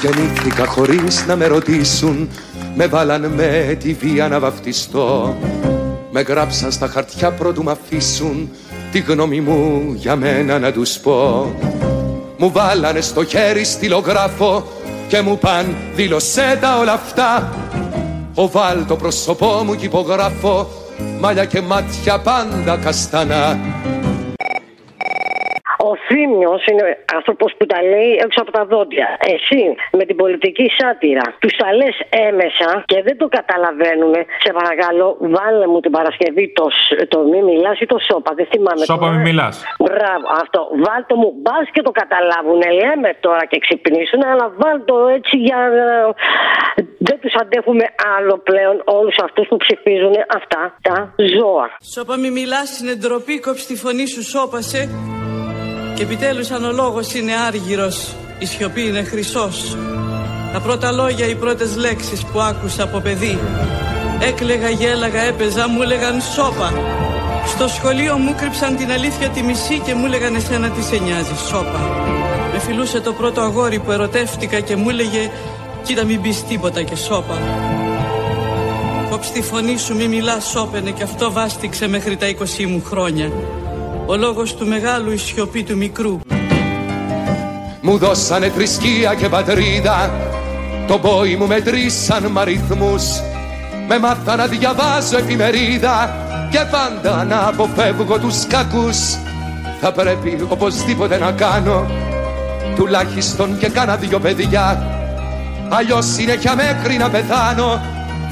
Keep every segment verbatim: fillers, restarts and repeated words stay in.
Γεννήθηκα χωρίς να με ρωτήσουν, με βάλαν με τη βία να βαφτιστώ. Με γράψαν στα χαρτιά πρώτου μ' αφήσουν τη γνώμη μου για μένα να τους πω. Μου βάλανε στο χέρι στυλογράφο και μου παν δήλωσέ τα όλα αυτά. Οβάλ το πρόσωπό μου κι υπογράφω, μαλλιά και μάτια πάντα καστανά. Ο Θήμιος είναι άνθρωπος που τα λέει έξω από τα δόντια. Εσύ με την πολιτική σάτυρα τους τα λες έμεσα και δεν το καταλαβαίνουν. Σε παρακαλώ, βάλε μου την Παρασκευή το, το μη μιλάς ή το σώπα. Δεν θυμάμαι. Σώπα μη μιλάς. Μπράβο, αυτό. Βάλ το μου, μπας και το καταλάβουν. Λέμε τώρα και ξυπνήσουν, αλλά βάλ το έτσι για. Δεν τους αντέχουμε άλλο πλέον όλους αυτούς που ψηφίζουν αυτά τα ζώα. Σώπα μη μιλάς, είναι ντροπή, κόψε τη φωνή σου, σώπασε. Και επιτέλους αν ο λόγος είναι άργυρος, η σιωπή είναι χρυσός. Τα πρώτα λόγια, οι πρώτες λέξεις που άκουσα από παιδί. Έκλαιγα, γέλαγα, έπαιζα, μου έλεγαν σώπα. Στο σχολείο μου κρύψαν την αλήθεια τη μισή και μου έλεγαν εσένα τι σε νοιάζει, σώπα. Με φιλούσε το πρώτο αγόρι που ερωτεύτηκα και μου έλεγε κοίτα μην πεις τίποτα και σώπα. Κόψ' τη φωνή σου μη μιλάς σώπαινε και αυτό βάστηξε μέχρι τα είκοσι μου χρόνια. Ο λόγος του μεγάλου, η σιωπή του μικρού. Μου δώσανε θρησκεία και πατρίδα, τον πόη μου μετρήσαν μ' αριθμούς. Με μάθα να διαβάζω εφημερίδα και πάντα να αποφεύγω τους κακούς. Θα πρέπει οπωσδήποτε να κάνω τουλάχιστον και κάνα δυο παιδιά. Αλλιώς συνέχεια μέχρι να πεθάνω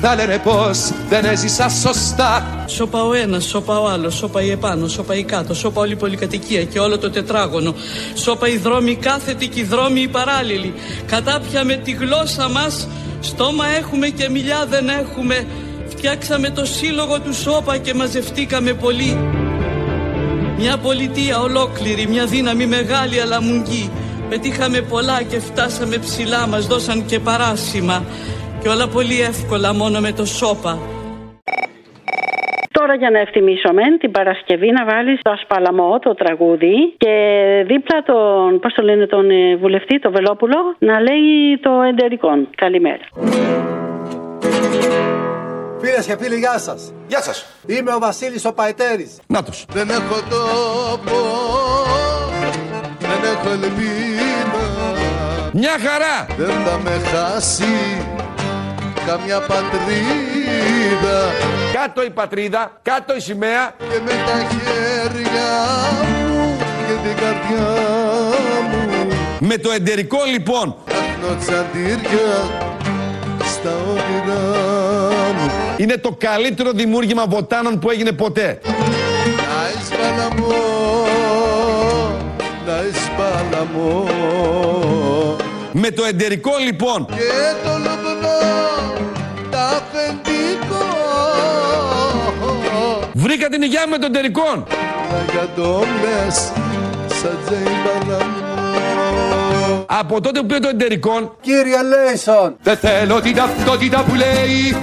θα λένε πως δεν έζησα σωστά. Σώπα ο ένας, σώπα ο άλλος, σώπα η επάνω, σώπα η κάτω, σώπα όλη η πολυκατοικία και όλο το τετράγωνο. Σώπα οι δρόμοι κάθετοι και οι δρόμοι οι παράλληλοι. Κατάπια με τη γλώσσα μας, στόμα έχουμε και μιλιά δεν έχουμε. Φτιάξαμε το σύλλογο του σώπα και μαζευτήκαμε πολύ. Μια πολιτεία ολόκληρη, μια δύναμη μεγάλη αλλά μουγγή. Πετύχαμε πολλά και φτάσαμε ψηλά, μας δώσαν και παράσημα. Και όλα πολύ εύκολα μόνο με το σώπα. Τώρα για να ευθυμίσουμε την Παρασκευή να βάλεις το Ασπαλαμό, το τραγούδι, και δίπλα τον, πώς το λένε, τον βουλευτή, τον Βελόπουλο, να λέει το Εντερικόν. Καλημέρα. Φίλες και φίλοι, γεια σας. Γεια σας. Είμαι ο Βασίλης ο Παϊτέρης. Να τους. Δεν έχω τόπο, δεν έχω ελπίδα. Μια χαρά. Δεν θα με χάσει καμιά πατρίδα. Κάτω η πατρίδα, κάτω η σημαία. Και με τα χέρια μου και την καρδιά μου. Με το εντερικό λοιπόν φτιάχνω τσαντήρια στα όνειρά μου. Είναι το καλύτερο δημιούργημα βοτάνων που έγινε ποτέ. Να είσαι παλαμό, να είσαι παλαμό. Με το εντερικό λοιπόν και το λομπνό. Βρήκα την υγειά με τον τερικόν. Από τότε που πήρε τον τερικόν, κύριε Λέισον, δεν θέλω την ταυτότητα που λέει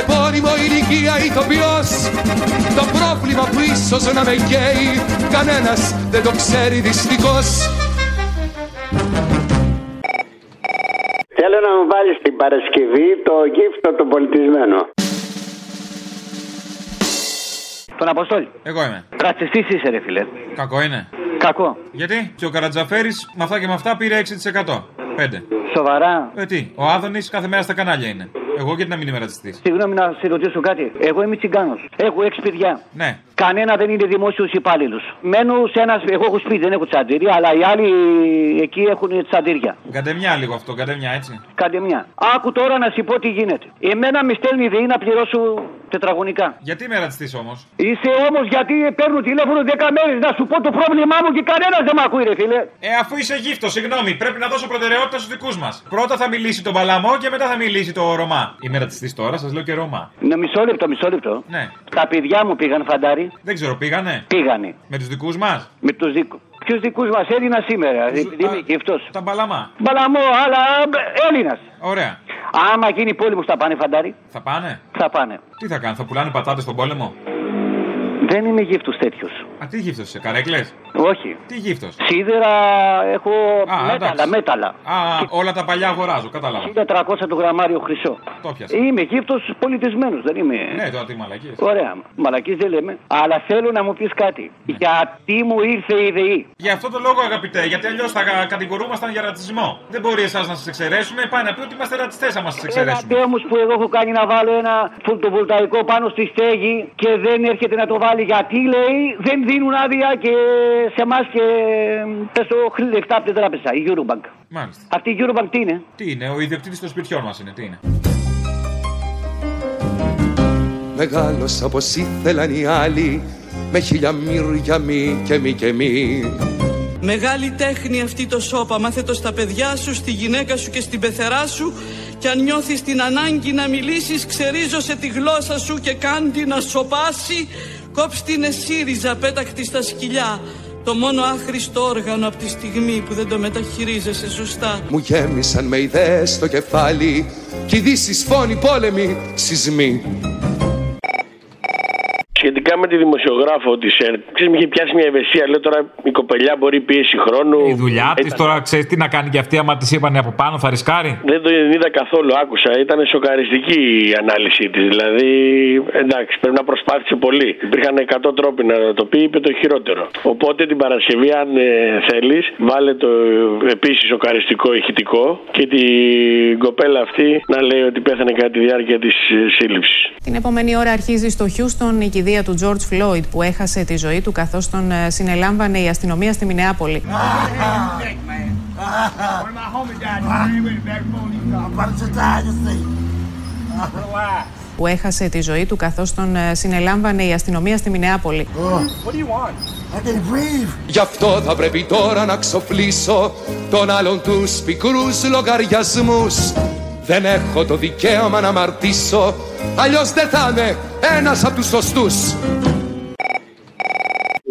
επώνυμο ηλικία ηθοποιός. Το πρόβλημα που ίσως να με καίει κανένας δεν το ξέρει δυστυχώς. Θέλω να μου βάλεις την Παρασκευή το γύφτο του πολιτισμένο. Τον Αποστόλη. Εγώ είμαι. Ρατσιστής είσαι ρε φίλε. Κακό είναι. Κακό. Γιατί και ο Καρατζαφέρης με αυτά και με αυτά πήρε έξι τοις εκατό. πέντε. Σοβαρά. Ε, τι. Ο Άδωνης κάθε μέρα στα κανάλια είναι. Εγώ γιατί να μην είμαι ρατσιστής. Συγγνώμη να σε ρωτήσω κάτι. Εγώ είμαι τσιγκάνος. Έχω έξι παιδιά. Ναι. Κανένα δεν είναι δημόσιος υπάλληλος. Μένω σε ένα. Εγώ έχω σπίτι, δεν έχω τσαντήρια, αλλά οι άλλοι εκεί έχουν τσαντήρια. Καντεμιά λίγο αυτό, καντεμιά έτσι. Καντεμιά. Άκου τώρα να σου πω τι γίνεται. Εμένα με στέλνει η ΔΕΗ να πληρώσω τετραγωνικά. Γιατί είμαι ρατσιστής όμως. Είσαι όμως γιατί παίρνω τηλέφωνο δέκα μέρες να σου πω το πρόβλημά μου και κανένας δεν μ' ακούει, ρε φίλε. Ε, αφού είσαι γύφτος, συγγνώμη, πρέπει να δώσω προτεραιότητα στους δικούς μας. Πρώτα θα μιλήσει τον Παλαμό και μετά θα μιλήσει το Ρωμά. Είμαι ρατσιστής τώρα, σας λέω και Ρωμά. Ναι, μισό λεπτό, μισό λεπτό. Ναι. Τα παιδιά μου πήγαν φαντάρι. Δεν ξέρω, πήγανε. Πήγανε. Με τους δικούς μας. Με τους δικούς. Ποιους δικούς μας Έλληνα σήμερα. Τους... Είμαι γυφτός. Τα Μπαλαμά. Μπαλαμό, αλλά Έλληνας. Ωραία. Άμα γίνει πόλεμος θα πάνε φαντάρι. Θα πάνε. Θα πάνε. Τι θα κάνουν, θα πουλάνε πατάτες στον πόλεμο. Δεν είμαι γύφτος τέτοιος. Α, τι γύφτος είσαι, καρέκλες? Όχι. Τι γύφτος? Σίδερα, έχω α, μέταλλα, εντάξει. μέταλλα. Α, και... όλα τα παλιά αγοράζω, κατάλαβα. χίλια τριακόσια το γραμμάριο χρυσό. Το πιάσα. Είμαι γύφτος πολιτισμένος, δεν είμαι. Ναι, τώρα τι μαλακίες. Ωραία, μαλακίες δεν λέμε. Αλλά θέλω να μου πεις κάτι. Ναι. Γιατί μου ήρθε η ΔΕΗ. Γι' αυτό το λόγο, αγαπητέ, γιατί αλλιώς θα κατηγορούμασταν για ρατσισμό. Δεν μπορεί εσάς να σας εξαιρέσουμε. Πάει να πει ότι είμαστε ρατσιστές άμα σας εξαιρέσουμε. Ένα τέμος που εγώ έχω κάνει να βάλω ένα φωτοβολταϊκό πάνω στη στέγη και δεν έρχεται να το βάλει γιατί λέει δεν δίνουν άδεια και σε εμάς και πες το λεφτά από την τράπεζα, η Eurobank. Μάλιστα. Αυτή η Eurobank τι είναι? Τι είναι, ο ιδιοκτήτης των σπιτιών μας είναι, τι είναι. Μεγάλος όπως ήθελαν οι άλλοι, με χίλια μύρια μη και μη και μη. Μεγάλη τέχνη αυτή το σώπα, μάθε το στα παιδιά σου, στη γυναίκα σου και στην πεθερά σου. Κι αν νιώθεις την ανάγκη να μιλήσεις, ξερίζωσε τη γλώσσα σου και κάντη να σοπάσει. Κόψ' την εσύριζα, πέτακτη στα σκυλιά. Το μόνο άχρηστο όργανο από τη στιγμή που δεν το μεταχειρίζεσαι σωστά. Μου γέμισαν με ιδέες στο κεφάλι κι ειδήσεις, φόνοι, πόλεμοι, σεισμοί. Σχετικά με τη δημοσιογράφο τη ΕΡΤ, ξέρεις, μου είχε πιάσει μια ευαισία. Λέω τώρα η κοπελιά μπορεί πίεση χρόνου. Η δουλειά ήταν... της τώρα ξέρεις τι να κάνει και αυτή, άμα της είπανε από πάνω, θα ρισκάρει. Δεν το είδα καθόλου, άκουσα. Ήταν σοκαριστική η ανάλυση της. Δηλαδή, εντάξει, πρέπει να προσπάθησε πολύ. Υπήρχαν εκατό τρόποι να το πει, είπε το χειρότερο. Οπότε την Παρασκευή, αν ε, θέλεις, βάλε το ε, επίσης σοκαριστικό ηχητικό και την κοπέλα αυτή να λέει ότι πέθανε κατά τη διάρκεια της σύλληψης. Την επόμενη ώρα αρχίζει στο Χιούστον η του George Floyd που έχασε τη ζωή του καθώς τον συνελάμβανε η αστυνομία στη Μινεάπολη. Που έχασε τη ζωή του καθώς τον συνελάμβανε η αστυνομία στη Μινεάπολη. Γι' αυτό θα πρέπει τώρα να ξοφλήσω τον άλλον τους πικρούς λογαριασμούς. Δεν έχω το δικαίωμα να αμαρτήσω, αλλιώς δεν θα είμαι ένας από τους σωστούς.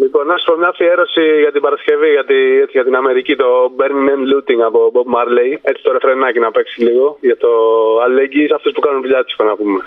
Λοιπόν, να σου πω μια αφιέρωση για την Παρασκευή, για, τη, έτσι, για την Αμερική, το Burning Man Looting από Bob Marley. Έτσι το ρεφρενάκι να παίξει λίγο, για το αλληλεγγύη σε αυτούς που κάνουν πλιάτσικο να πούμε.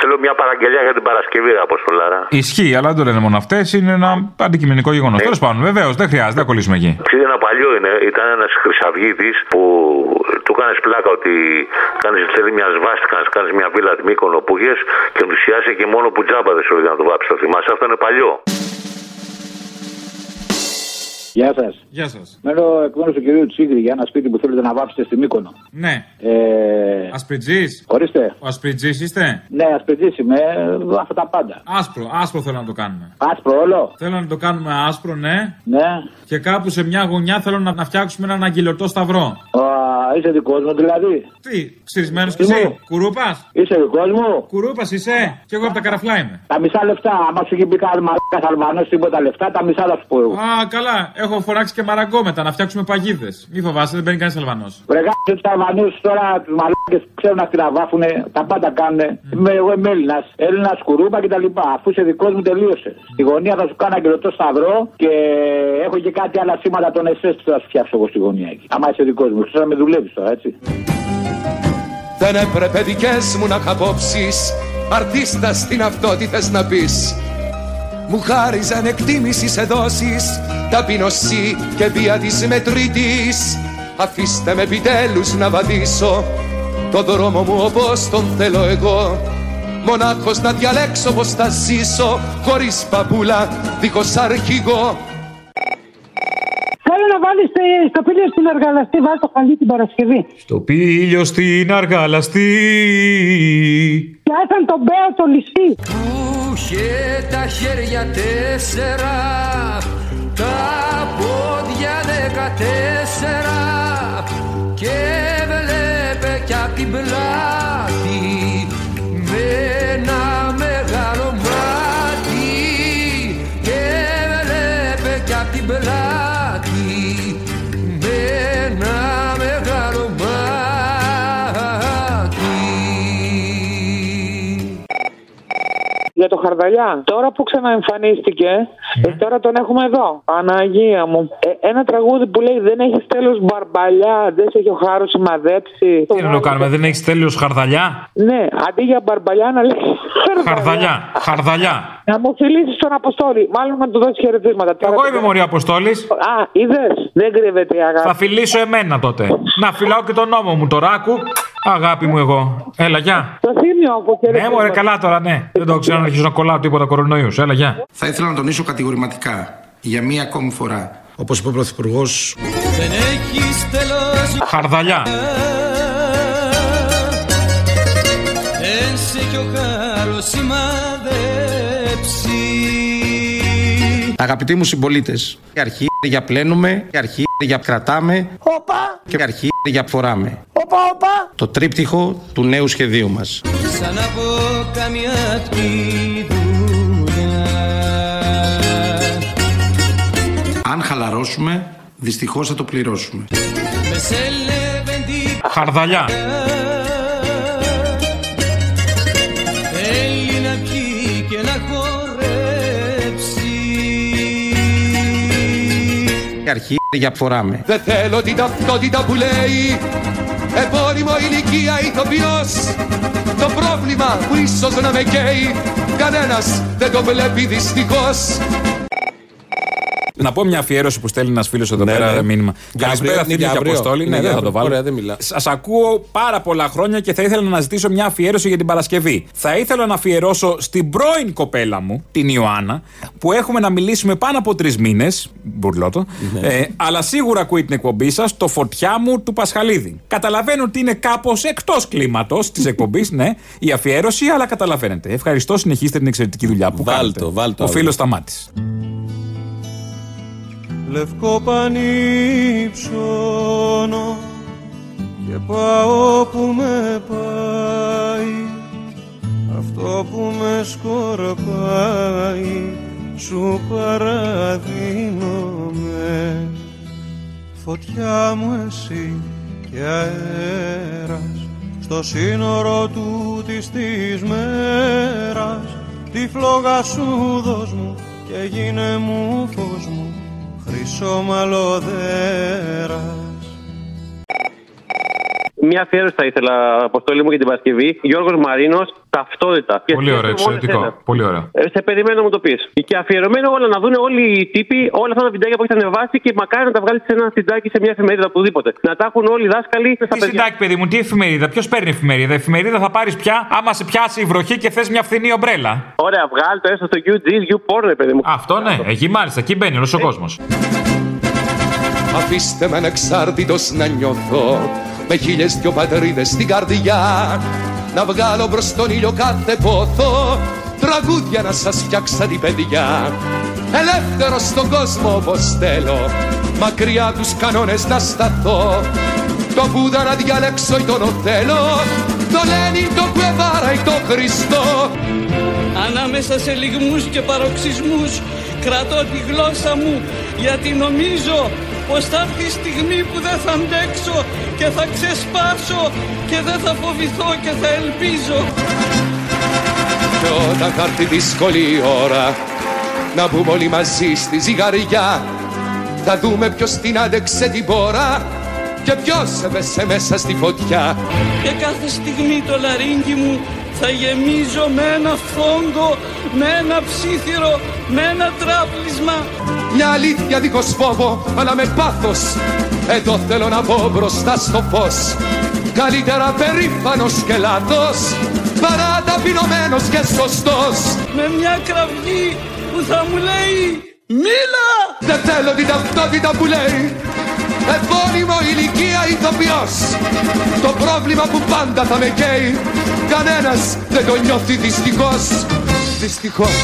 Θέλω μια παραγγελία για την Παρασκευή, Αποστολάρα. Ισχύει, αλλά δεν το λένε μόνο αυτές. Είναι ένα αντικειμενικό γεγονός. Τέλος πάντων, βεβαίως, δεν χρειάζεται να κολλήσουμε εκεί. Ένα παλιό είναι, ήταν ένας χρυσαυγίτης που του κάνεις πλάκα ότι κάνεις θέλει μια σβάστηκα, κάνεις μια βίλα την Μύκονο που είχες και ενθουσιάσαι και μόνο που τζάμπαδες όλοι να το βάψεις. Το θυμάσαι, αυτό είναι παλιό. Γεια σας. Γεια σας. Μένω εκ μέρους του κυρίου Τσίγκρη για ένα σπίτι που θέλετε να βάψετε στη Μύκονο. Ναι. Ε... Ασπιτζής. Ορίστε. Ο Ασπιτζής είστε. Ναι, Ασπιτζής είμαι. Αυτά τα πάντα. Άσπρο, άσπρο θέλω να το κάνουμε. Άσπρο όλο. Θέλω να το κάνουμε άσπρο, ναι. Ναι. Και κάπου σε μια γωνιά θέλω να, να φτιάξουμε έναν αγγυλωτό σταυρό. Είσαι δικός μου δηλαδή. Τι, ξυρισμένος κι εσύ, κουρούπας. Είσαι δικός μου. Κουρούπας είσαι, κι εγώ από τα καραφλά είμαι. Τα μισά λεφτά, άμα σου είχε πει μαλάκας Αλβανός τίποτα λεφτά, τα μισά θα σου πω εγώ. Α, καλά, έχω φοράξει και μαραγκό μετά, να φτιάξουμε παγίδες. Μη φοβάσαι, δεν μπαίνει κανείς Αλβανός. Βρεγά τους Αλβανούς τώρα, τους μαλάκες ξέρουν αυτοί να βάφουνε, τα πάντα κάνουνε. Mm. Εγώ είμαι Έλληνας, Έλληνας κουρούπα κτλ. Αφού είσαι δικός μου τελείωσε. Στη γωνία θα σου κάνω αγγελωτό σταυρό και έχω και κάτι άλλα σήματα των ες ες που θα σου φτιάξω εγώ στη γωνία εκεί. Άμα είσαι δικός μου, ξέρω να με δουλεύει. Έτσι. Δεν έπρεπε δικές μου να χαπόψεις, αρτίστας την αυτό τι θες να πεις. Μου χάριζαν εκτίμηση σε δόσεις, ταπεινωσή και βία της μετρήτης. Αφήστε με επιτέλους να βαδίσω το δρόμο μου όπως τον θέλω εγώ. Μονάχος να διαλέξω πως θα ζήσω, χωρίς παπούλα, δίχως αρχηγό. Θέλω να βάλεις στο πήλιο στην αργαλαστή, βάλει το χαλί την Παρασκευή. Στο πήλιο στην αργαλαστή. Πιάσαν τον Μπέο το ληστή. Που είχε τα χέρια τέσσερα, τα πόδια δεκατέσσερα και βλέπε κι απ' την πλάτη με ένα μεγάλο. μπελάκι με ένα μεγάλο μπάκι. Για το Χαρδαλιά, τώρα που ξαναεμφανίστηκε, mm. ε, τώρα τον έχουμε εδώ. Παναγία μου. Ε, ένα τραγούδι που λέει δεν έχεις τέλος μπαρμπαλιά, δεν σε έχει ο χάρος σημαδέψει. Τι να το κάνουμε, δεν έχεις τέλος Χαρδαλιά. Ναι, αντί για μπαρμπαλιά να λέει Χαρδαλιά, Χαρδαλιά. Να μου φιλήσεις τον Αποστόλη. Μάλλον να του δώσεις χαιρετίσματα. Εγώ τώρα... είμαι μωρή Αποστόλης. Α, είδες. Δεν κρύβεται η αγάπη. Θα φιλήσω εμένα τότε. Να φιλάω και τον νόμο μου τώρα. Άκου. Αγάπη μου εγώ. Έλα, γεια. Το θύμιο από χαιρετίσματα. Ναι, μωρέ, καλά τώρα, ναι. Δεν το ξέρω να αρχίσω να κολλάω τίποτα κορονοϊούς. Έλα, γεια. Θα ήθελα να τονίσω κατηγορηματικά για μία ακόμη φορά. Όπως είπε ο Πρωθυπουργός. Δεν έχεις τέλος. Χαρδαλιά. Αγαπητοί μου συμπολίτες, η αρχή για πλένουμε, η αρχή για κρατάμε, οπα! Και η αρχή για φοράμε. Οπα, οπα! Το τρίπτυχο του νέου σχεδίου μας. Σαν από καμιά αν χαλαρώσουμε, δυστυχώς θα το πληρώσουμε. Χαρδαλιά. Αρχή για φοράμε. Δεν θέλω την ταυτότητα που λέει επώνυμο, ηλικία, ηθοποιός. Το πρόβλημα που ίσως να με καίει, κανένας δεν το βλέπει δυστυχώς. Να πω μια αφιέρωση που στέλνει ένας φίλος εδώ ναι, πέρα ναι. Μήνυμα. Καλησπέρα, φίλοι και Αποστόλη. Ναι, ναι, δεν θα το βάλω. Ωραία, δεν μιλά. Σας ακούω πάρα πολλά χρόνια και θα ήθελα να ζητήσω μια αφιέρωση για την Παρασκευή. Θα ήθελα να αφιερώσω στην πρώην κοπέλα μου, την Ιωάννα, που έχουμε να μιλήσουμε πάνω από τρεις μήνες. Μπουρλότο. Ναι. Ε, αλλά σίγουρα ακούει την εκπομπή σας, το Φωτιά μου του Πασχαλίδη. Καταλαβαίνω ότι είναι κάπως εκτός κλίματος της εκπομπής, ναι, η αφιέρωση, αλλά καταλαβαίνετε. Ευχαριστώ, συνεχίστε την εξαιρετική δουλειά που βάλτε, κάνετε. Ο φίλος Σταμάτης. Λευκό πανύψωνο και πάω που με πάει. Αυτό που με σκορπάει σου παραδίνομαι. Φωτιά μου εσύ και αέρας στο σύνορο τούτης της μέρας. Τη φλόγα σου δώσ' μου και γίνε μου φως μου. Μια αφιέρωση θα ήθελα, Αποστόλη μου, για την Παρασκευή. Γιώργος Μαρίνος, Ταυτότητα. Πολύ ωραία, εξαιρετικό. Πολύ ωραία. Ε, σε περιμένω να μου το πεις. Και αφιερωμένο όλα, να δουν όλοι οι τύποι, όλα αυτά τα βιντεάκια που έχετε ανεβάσει και μακάρι να τα βγάλεις σε ένα συντάκι σε μια εφημερίδα οπουδήποτε. Να τα έχουν όλοι οι δάσκαλοι. Τι συντάκι, παιδί μου, τι εφημερίδα, ποιος παίρνει εφημερίδα. Εφημερίδα θα πάρεις πια άμα σε πιάσει η βροχή και θες μια φθηνή ομπρέλα. Ωραία, βγάλει το έστω στο γιου τζι, YouPorn, παιδί μου. Αυτό ναι, εκεί μάλιστα, εκεί μπαίνει όλος ο κόσμος. Αφήστε με ανεξάρτητος να νιώθω με χίλιες δυο πατρίδες στην καρδιά. Να βγάλω προς τον ήλιο κάθε πόθο, τραγούδια να σας φτιάξα την παιδιά. Ελεύθερο στον κόσμο όπως θέλω, μακριά τους κανόνες να σταθώ. Το Βούδα να διαλέξω ή τον Οθέλο, το Λένιν, το Κουεβάρα ή τον Χριστό. Ανάμεσα σε λυγμούς και παροξισμούς κρατώ τη γλώσσα μου, γιατί νομίζω πως θα έρθει η στιγμή που δεν θα αντέξω και θα ξεσπάσω και δεν θα φοβηθώ και θα ελπίζω. Και όταν θα έρθει δύσκολη ώρα να μπούμε όλοι μαζί στη ζυγαριά, θα δούμε ποιος την άντεξε την πόρα και ποιος έπεσε μέσα στη φωτιά. Και κάθε στιγμή το λαρύγγι μου θα γεμίζω με ένα φόγκο, με ένα ψήθυρο, με ένα τράπλισμα. Μια αλήθεια δίχως φόβο, αλλά με πάθος. Εδώ θέλω να πω μπροστά στο φως. Καλύτερα περήφανος και λάθος, παρά ταπεινωμένος και σωστός. Με μια κραυγή που θα μου λέει μίλα! Δεν θέλω την ταυτότητα που λέει επώνυμο, ηλικία, ηθοποιός. Το πρόβλημα που πάντα θα με καίει, κανένας δεν το νιώθει δυστυχώς. Δυστυχώς.